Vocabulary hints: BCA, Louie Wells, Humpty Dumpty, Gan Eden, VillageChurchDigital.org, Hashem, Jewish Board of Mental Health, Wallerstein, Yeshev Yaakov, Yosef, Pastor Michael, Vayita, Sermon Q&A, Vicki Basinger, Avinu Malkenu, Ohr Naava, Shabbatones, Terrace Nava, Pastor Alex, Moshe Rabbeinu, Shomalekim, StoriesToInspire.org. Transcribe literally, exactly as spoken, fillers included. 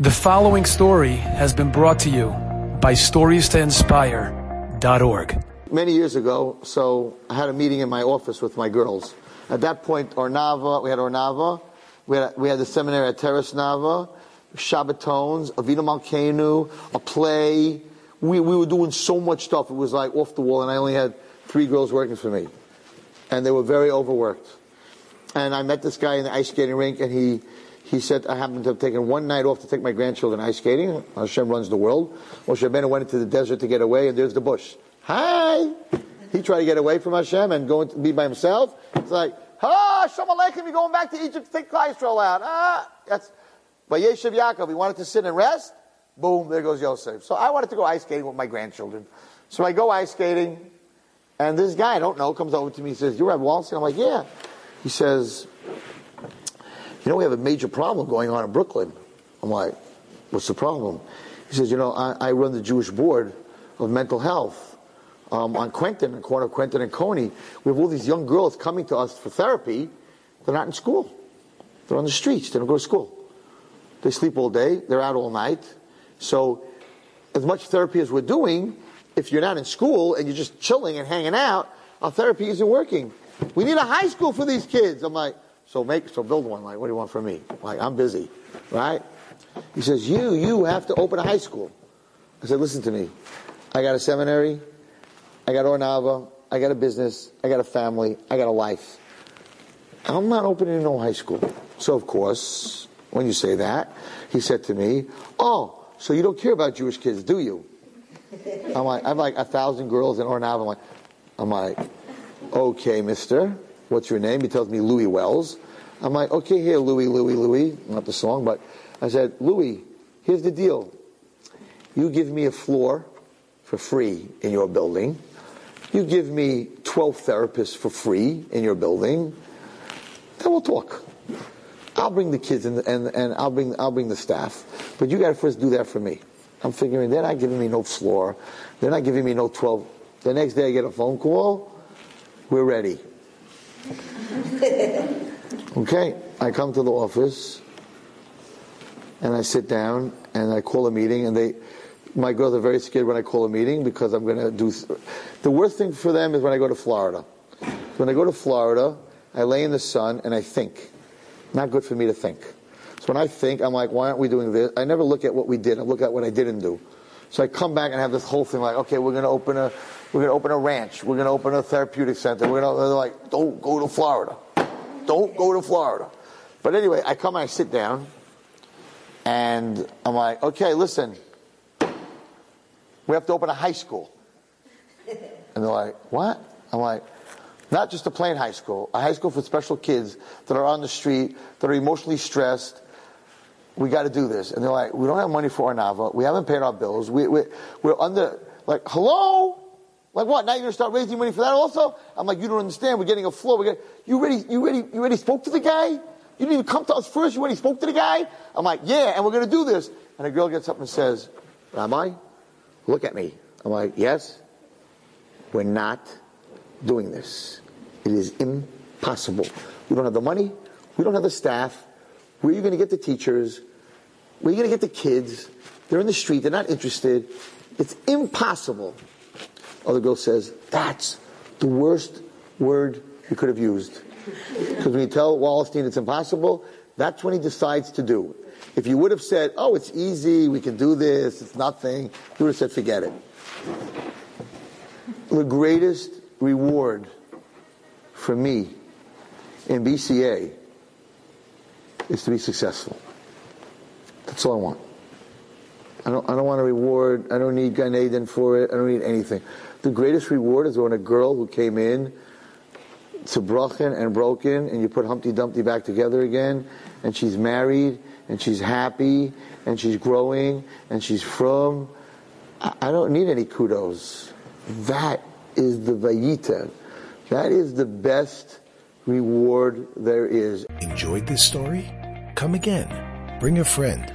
The following story has been brought to you by Stories To Inspire dot org. Many years ago, so I had a meeting in my office with my girls. At that point, Ohr Naava, we had Ohr Naava, we had, we had the seminary at Terrace Nava, Shabbatones, Avinu Malkenu, a play. We, we were doing so much stuff, it was like off the wall, and I only had three girls working for me. And they were very overworked. And I met this guy in the ice skating rink, and he... He said, I happened to have taken one night off to take my grandchildren ice skating. Hashem runs the world. Moshe Rabbeinu went into the desert to get away, and there's the bush. Hi! He tried to get away from Hashem and go and be by himself. It's like, ah, Shomalekim, you're going back to Egypt to take cholesterol out. Ah, that's. But Yeshev Yaakov, he wanted to sit and rest. Boom, there goes Yosef. So I wanted to go ice skating with my grandchildren. So I go ice skating, and this guy, I don't know, comes over to me and says, you're at Wallerstein? I'm like, yeah. He says, you know, we have a major problem going on in Brooklyn. I'm like, what's the problem? He says, you know, I, I run the Jewish Board of Mental Health um, on Quentin, the corner of Quentin and Coney. We have all these young girls coming to us for therapy. They're not in school. They're on the streets. They don't go to school. They sleep all day. They're out all night. So as much therapy as we're doing, if you're not in school and you're just chilling and hanging out, our therapy isn't working. We need a high school for these kids. I'm like, So make, so build one. Like, what do you want from me? Like, I'm busy, right? He says, you, you have to open a high school. I said, listen to me. I got a seminary. I got Ohr Naava. I got a business. I got a family. I got a life. I'm not opening no high school. So, of course, when you say that, he said to me, oh, so you don't care about Jewish kids, do you? I'm like, I have like a thousand girls in Ohr Naava. I'm like, I'm like, okay, mister. What's your name? He tells me Louie Wells. I'm like, okay, here, Louie, Louie, Louie. Not the song, but I said, Louie, here's the deal. You give me a floor for free in your building. You give me twelve therapists for free in your building. Then we'll talk. I'll bring the kids and and, and I'll bring I'll bring the staff. But you got to first do that for me. I'm figuring they're not giving me no floor. They're not giving me no twelve. The next day I get a phone call. We're ready. Okay, I come to the office and I sit down and I call a meeting, and they, my girls are very scared when I call a meeting because I'm going to do, the worst thing for them is when I go to Florida. When I go to Florida, I lay in the sun and I think. Not good for me to think. So when I think, I'm like, why aren't we doing this? I never look at what we did, I look at what I didn't do. So I come back and have this whole thing like, okay, we're going to open a, we're going to open a ranch. We're going to open a therapeutic center. We're going to, they're like, don't go to Florida. Don't go to Florida. But anyway, I come and I sit down and I'm like, okay, listen, we have to open a high school. And they're like, what? I'm like, not just a plain high school, a high school for special kids that are on the street, that are emotionally stressed. We got to do this. And they're like, we don't have money for Ohr Naava. We haven't paid our bills. We, we, we're under, like, hello? Like, what? Now you're going to start raising money for that also? I'm like, you don't understand. We're getting a floor. We're getting, you already, you already, you already spoke to the guy? You didn't even come to us first. You already spoke to the guy? I'm like, yeah, and we're going to do this. And a girl gets up and says, Rabbi, look at me. I'm like, yes, we're not doing this. It is impossible. We don't have the money. We don't have the staff. Where are you going to get the teachers? Where are you going to get the kids? They're in the street. They're not interested. It's impossible. Other girl says, that's the worst word you could have used. Because when you tell Wallerstein it's impossible, that's when he decides to do. If you would have said, oh, it's easy, we can do this, it's nothing, you would have said, forget it. The greatest reward for me in B C A is to be successful. That's all I want. I don't, I don't want a reward. I don't need Gan Eden for it. I don't need anything. The greatest reward is when a girl who came in to brachen and broken, and you put Humpty Dumpty back together again, and she's married, and she's happy, and she's growing, and she's from. I, I don't need any kudos. That is the Vayita. That is the best reward there is. Enjoyed this story? Come again. Bring a friend.